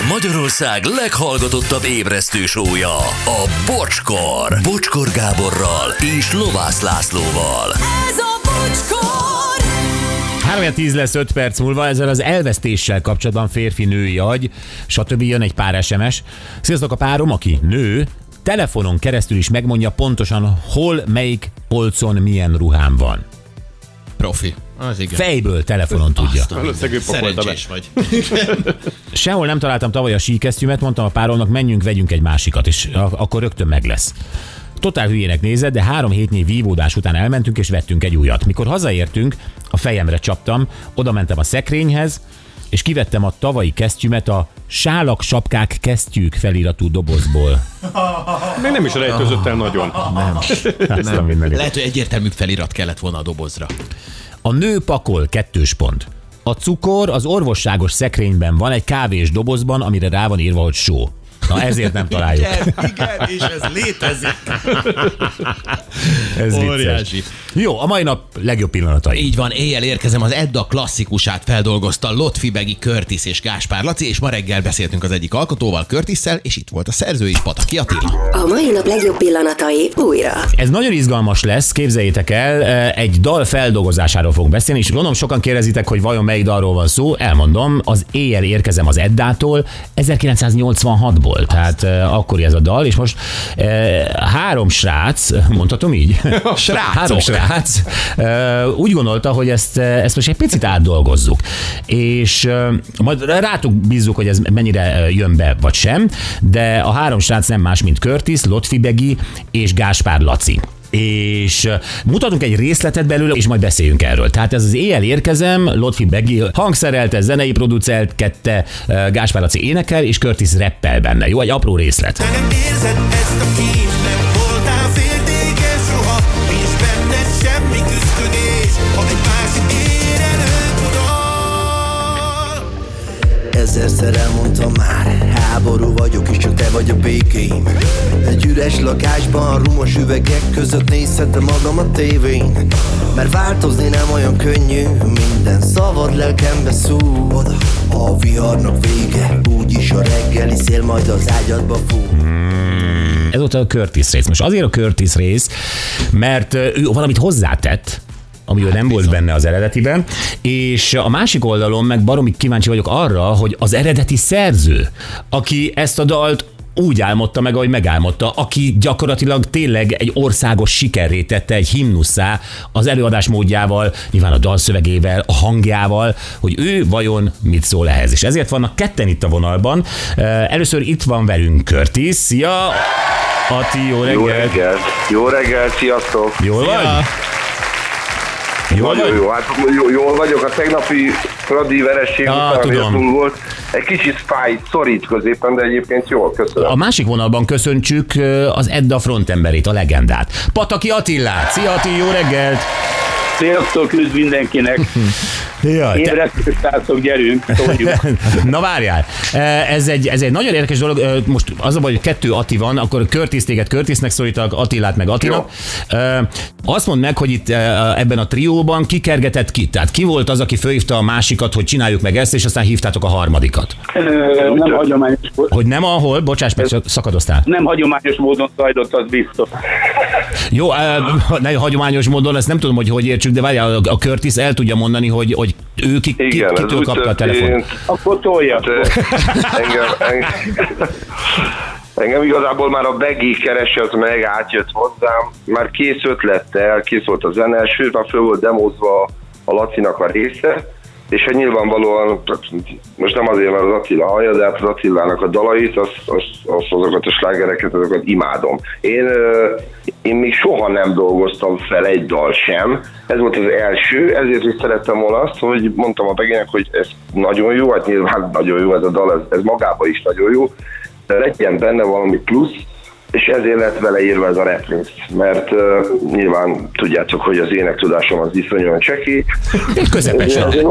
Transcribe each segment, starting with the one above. Ez Magyarország leghallgatottabb ébresztő show-ja, a Bocskor. Bocskor Gáborral és Lovász Lászlóval. Ez a Bocskor! 3-10 lesz 5 perc múlva, ezzel az elvesztéssel kapcsolatban férfi, női agy, stb. Jön egy pár SMS. Sziasztok, a párom, aki nő, telefonon keresztül is megmondja pontosan, hol, melyik polcon milyen ruhám van. Profi. Az igen. Fejből, telefonon tudja. Szerencsés vagy. Sehol nem találtam tavaly a síkesztyűmet, mondtam a páromnak, menjünk, vegyünk egy másikat, és akkor rögtön meg lesz. Totál hülyének nézett, de 3 hétnyi vívódás után elmentünk, és vettünk egy újat. Mikor hazaértünk, a fejemre csaptam, oda mentem a szekrényhez, és kivettem a tavalyi kesztyümet a Sálak, sapkák, kesztyűk feliratú dobozból. Még nem is rejtőzött el nagyon. Nem. Lehet, hogy egyértelmű felirat kellett volna a dobozra. A nő pakol, 2 pont. A cukor az orvosságos szekrényben van, egy kávés dobozban, amire rá van írva, hogy só. Na, ezért nem találjuk. Igen, és ez létezik. Ez vicces. Jó, a mai nap legjobb pillanatai. Így van, éjjel érkezem, az Edda klasszikusát feldolgozta Lotfi Begi, Körtis és Gáspár Laci, és ma reggel beszéltünk az egyik alkotóval, Körtisszel, és itt volt a szerző is, Pataki Attila. A mai nap legjobb pillanatai újra. Ez nagyon izgalmas lesz, képzeljétek el, egy dal feldolgozásáról fogunk beszélni, és gondolom sokan kérdezitek, hogy vajon melyik dalról van szó, elmondom, az Éjjel érkezem az Eddától 1986-ból. Tehát akkori ez a dal, és most 3 srác, mondhatom így? Három srác úgy gondolta, hogy ezt most egy picit átdolgozzuk. És majd rátuk bízzuk, hogy ez mennyire jön be, vagy sem, de a 3 srác nem más, mint Körtis, Lotfi Begi és Gáspár Laci. És mutatunk egy részletet belőle, és majd beszéljünk erről. Tehát ez az Éjjel érkezem, Lotfi Begi hangszerelte, zenei producert, kette, Gáspár Laci énekel, és Körtis rappel benne. Jó, egy apró részlet. Nem érzed ezt a kín, nem voltál féltékes soha, nincs benned semmi küzdködés, ha egy másik ér előtt odal. Ezerszer elmondtam már, háború vagyok, és csak te vagy a békém. Egy üres lakásban, rumos üvegek között nézhetem magam a tévén. Mert változni nem olyan könnyű, minden szavad lelkembe szúr. A viharnak vége, úgyis a reggeli szél majd az ágyadba fúr. Ez volt a Körtis rész. Most azért a Körtis rész, mert ő valamit hozzátett, ami hát nem volt benne az eredetiben, és a másik oldalon meg baromi kíváncsi vagyok arra, hogy az eredeti szerző, aki ezt a dalt úgy álmodta meg, ahogy megálmodta, aki gyakorlatilag tényleg egy országos sikerré tette, egy himnusszá az előadás módjával, nyilván a dalszövegével, a hangjával, hogy ő vajon mit szól ehhez. És ezért vannak 2-en itt a vonalban. Először itt van velünk Körtis. Szia! Ati, jó reggelt! Jó reggelt! Jó reggelt, sziasztok! Jól vagy? Jól nagyon vagy? Jó, hát jól vagyok. A tegnapi fradi veresség után túl volt. Egy kicsit fájt, szorít középen, de egyébként jól, köszönöm. A másik vonalban köszöntsük az Edda frontemberét, a legendát. Pataki Attilát. Szia, Ati, jó reggelt! Sziasztok, üdv mindenkinek! Ébresztőtászok, gyerünk, szóljuk! Na várjál, ez egy nagyon érdekes dolog, most az a baj, hogy 2 Ati van, akkor Körtis téged Körtisnek szólítanak, Attilát meg Atinak. Jó. Azt mondd meg, hogy itt ebben a trióban kikergetett ki, tehát ki volt az, aki fölhívta a másikat, hogy csináljuk meg ezt, és aztán hívtátok a harmadikat? Nem hagyományos volt. Hogy nem ahol? Bocsáss meg, szakadoztál. Nem hagyományos módon zajlott, az biztos. Jó, nem hagyományos módon, ezt nem tudom, hogy értsük, de várjál, a Körtis el tudja mondani, hogy ő kitől kapta a telefon. Akkor tolja. Engem igazából már a Begi keresett meg, átjött hozzám, már kész ötlettel, kész volt a zene, sőt már föl volt demozva a Lacinak a része, és hát nyilvánvalóan, most nem azért, mert az Attila hallja, de hát az Attilának a dalait, azokat a slágereket, azokat imádom. Én még soha nem dolgoztam fel egy dal sem, ez volt az első, ezért is szerettem volna azt, hogy mondtam a Beginek, hogy ez nagyon jó, hát nyilván nagyon jó ez a dal, ez magában is nagyon jó, de legyen benne valami plusz, és ezért lett vele írva ez a reflex, mert nyilván tudjátok, hogy az énektudásom az iszonyúan csekély. Közepesen. Ezért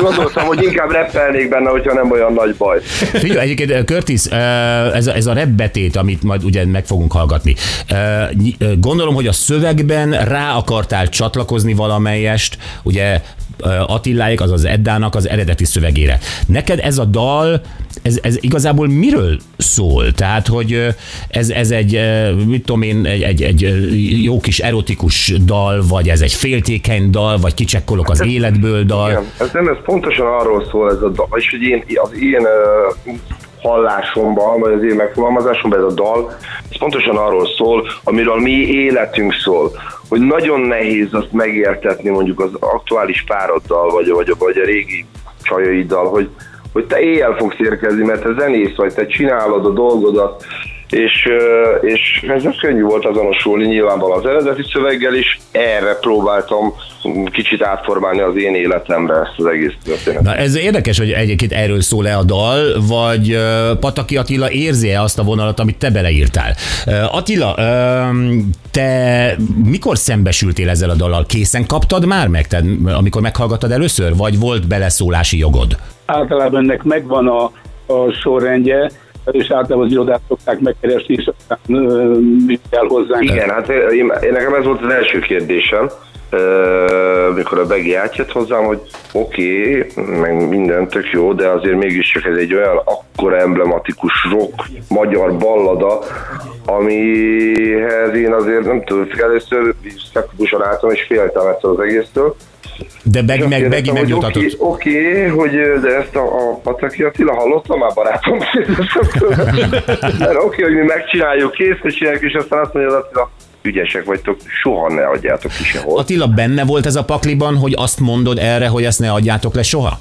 gondoltam, hogy inkább rappelnék benne, hogyha nem olyan nagy baj. Figyelj, egyébként Körtis, ez a rap betét, amit majd ugye meg fogunk hallgatni. Gondolom, hogy a szövegben rá akartál csatlakozni valamelyest, ugye Attiláék, azaz Eddának az eredeti szövegére. Neked ez a dal, ez igazából miről szól? Tehát, hogy ez egy, mit tudom én, egy jó kis erotikus dal, vagy ez egy féltékeny dal, vagy kicsekkolok az életből dal? Igen, ez pontosan arról szól ez a dal, és hogy az én hallásomban, vagy az én megfogalmazásomban ez a dal, ez pontosan arról szól, amiről mi életünk szól, hogy nagyon nehéz azt megértetni mondjuk az aktuális pároddal, vagy a régi csajaiddal, hogy te éjjel fogsz érkezni, mert te zenész vagy, te csinálod a dolgodat, és ez könnyű volt azonosulni nyilvánvalóan az eredeti szöveggel is, erre próbáltam kicsit átformálni az én életemre ezt az egész történetet. Na ez érdekes, hogy egyébként erről szól-e a dal, vagy Pataki Attila érzi-e azt a vonalat, amit te beleírtál? Attila, te mikor szembesültél ezzel a dallal? Készen kaptad már meg, te, amikor meghallgattad először, vagy volt beleszólási jogod? Általában ennek megvan a sorrendje, és általában az irodát szokták megkeresni, és aztán mit kell hozzánk. Igen, hát én nekem ez volt az első kérdésem, mikor a Begi átjött hozzám, hogy oké, meg minden tök jó, de azért mégiscsak ez egy olyan akkora emblematikus rock, magyar ballada, amihez én azért nem tudom, először szakikusan álltam, és féltem ettől az egésztől. De Begi megnyugtatott. Oké, hogy de ezt a Pataki Attila hallotta már, barátom? Oké, hogy mi megcsináljuk, készítsének, és aztán azt mondja az Attila, ügyesek vagytok, soha ne adjátok ki sehol. Attila, benne volt ez a pakliban, hogy azt mondod erre, hogy ezt ne adjátok le soha?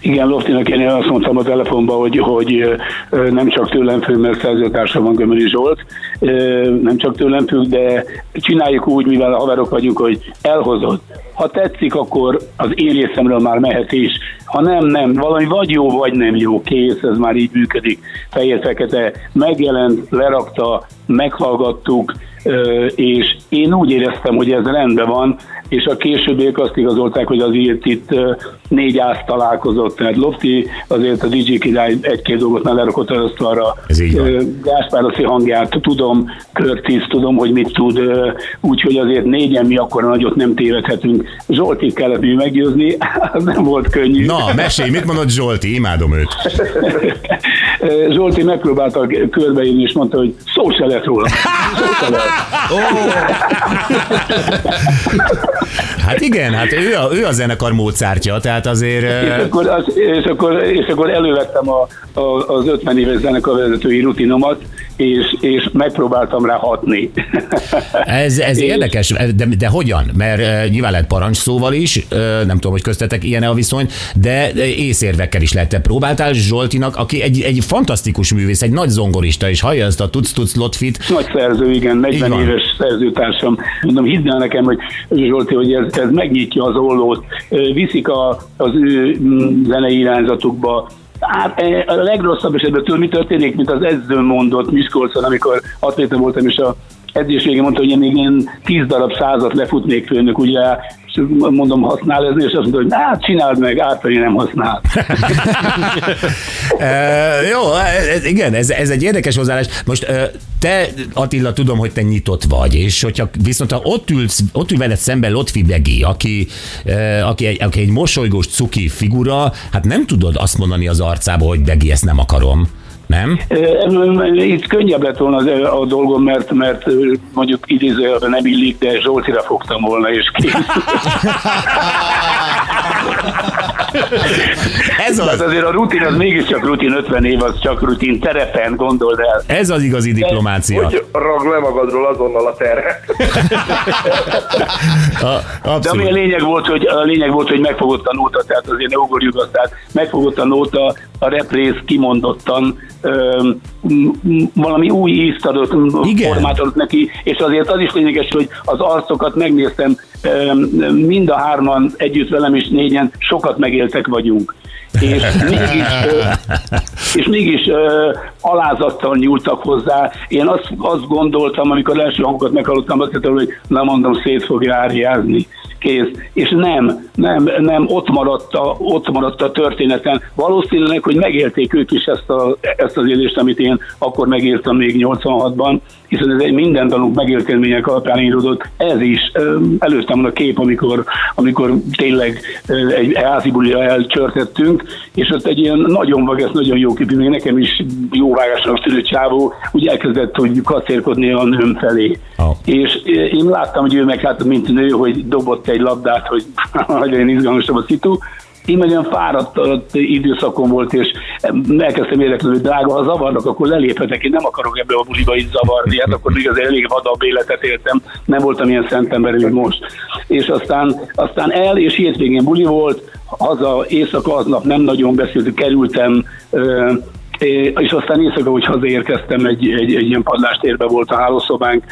Igen, Lotfinak én azt mondtam a telefonban, hogy nem csak tőlem függ, mert szerzőtársa van Gömöri Zsolt, nem csak tőlem függ, de csináljuk úgy, mivel a haverok vagyunk, hogy elhozod. Ha tetszik, akkor az én részemről már mehet is. Ha nem, valami vagy jó, vagy nem jó, kész, ez már így működik. Fehér-fekete megjelent, lerakta, meghallgattuk, és én úgy éreztem, hogy ez rendben van, és a későbbiek azt igazolták, hogy azért itt 4 ász találkozott, tehát Lotfi azért a DJ király egy-két dolgot már lerakott az asztalra. Gáspár Laci hangját tudom, Körtis tudom, hogy mit tud, úgyhogy azért 4-en mi akkor nagyot nem tévedhetünk. Zsolti kellett mi meggyőzni, az nem volt könnyű. Na, mesélj, mit mondott Zsolti? Imádom őt. Zsolti megpróbálta körbeírni, és mondta, hogy szó se lett róla. Hát igen, hát ő a zenekar módszártja, tehát azért... És akkor elővettem az 50 éves zenekarvezetői rutinomat, és megpróbáltam rá hatni. Ez érdekes, de hogyan? Mert nyilván lehet parancsszóval is, nem tudom, hogy köztetek ilyen-e a viszony, de észérvekkel is lehet. Te próbáltál Zsoltinak, aki egy fantasztikus művész, egy nagy zongorista, és hallja ezt a Tudsz Lotfit. Nagy szerző, igen, 40 éves szerzőtársam. Mondom, hidd el nekem, hogy Zsolti, hogy ez megnyitja az ollót, viszik az ő zenei irányzatukba. Hát a legrosszabb esetben mi történik, mint az edzőn mondott Miskolcon, amikor atléta voltam, és a edzés végén mondta, hogy én még 10 darab százat lefutnék főnök, ugye, mondom, használ ez, és azt mondta, hogy hát csináld meg, általában nem használ. Jó, igen, ez egy érdekes hozzáállás. Most te, Attila, tudom, hogy te nyitott vagy, és hogyha viszont ha ott ül veled szemben Lotfi Begi, aki egy mosolygós cuki figura, hát nem tudod azt mondani az arcába, hogy Begi, ezt nem akarom. Nem? Itt könnyebb lett volna a dolgom, mert mondjuk idézőjelben nem illik, de Zsoltira fogtam volna, és kész. Ez az. Azért a rutin, az mégiscsak rutin, 50 év, az csak rutin, terepen, gondold el. Ez az igazi diplomácia. De, hogy ragd le magadról azonnal a terre. De ami a lényeg volt, hogy megfogott a nóta, tehát azért ne ugorjuk azt, tehát megfogott a nóta, a représz kimondottan valami új ízt adott, formát adott neki, és azért az is lényeges, hogy az arcokat megnéztem, mind a 3-an együtt velem is 4-en sokat megéltek vagyunk. És mégis alázattal nyúltak hozzá. Én azt gondoltam, amikor első hangokat meghallottam, azt mondtam, hogy nem, mondom, szét fog járjázni. kész. És nem ott maradt a történeten. Valószínűleg, hogy megélték ők is ezt az élést, amit én akkor megéltem még 86-ban, hiszen ez egy minden dalunk megélmények alapján íródott. Ez is, előztem van a kép, amikor tényleg egy házi bulira elcsörtettünk, és ott egy ilyen nagyon vagász, nagyon jó képű, még nekem is jó vágásnak tűnő csávó, úgy elkezdett, hogy kacérkodni a nőm felé. Oh. És én láttam, hogy ő meglátott, mint nő, hogy dobott egy labdát, hogy nagyon izgalmasabb a szitu. Én meg olyan fáradt időszakon volt, és elkezdtem érdeklődni, hogy drága, ha zavarnak, akkor leléphetek, én nem akarok ebbe a buliba is zavarni, hát akkor még azért elég vadabb életet éltem, nem voltam ilyen szentember, mint most. És aztán el, és hétvégén buli volt, haza, éjszaka, aznap nem nagyon beszéltük, kerültem, és aztán éjszaka, hogy hazaérkeztem, egy ilyen padlástérbe volt a hálószobánk,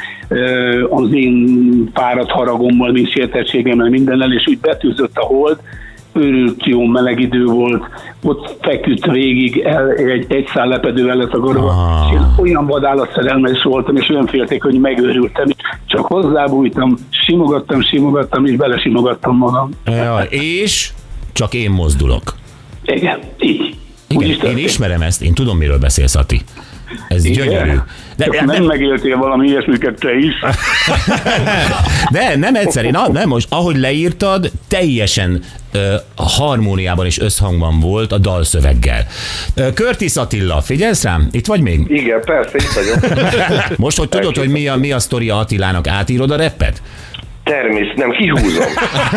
az én fáradt haragommal, mint sértettségemmel, mindennel, és úgy betűzött a hold, őrült jó meleg idő volt, ott feküdt végig, egy szál lepedővel letagadva, és én olyan vadállatszerelmes voltam, és olyan félték, hogy megőrültem, csak hozzábújtam, simogattam, és belesimogattam magam. Jaj, és csak én mozdulok. Igen, így. Igen, én ismerem ezt, én tudom, miről beszélsz, Ati. Ez igen, gyönyörű. Nem megéltél valami ilyesmiket te is. De nem egyszer. Nem, most ahogy leírtad, teljesen harmóniában és összhangban volt a dalszöveggel. Körtis Attila, figyelsz rám? Itt vagy még? Igen, persze, itt vagyok. Most, hogy tudod, hogy mi a sztoria Attilának, átírod a rappet? Természetesen, nem, kihúzom.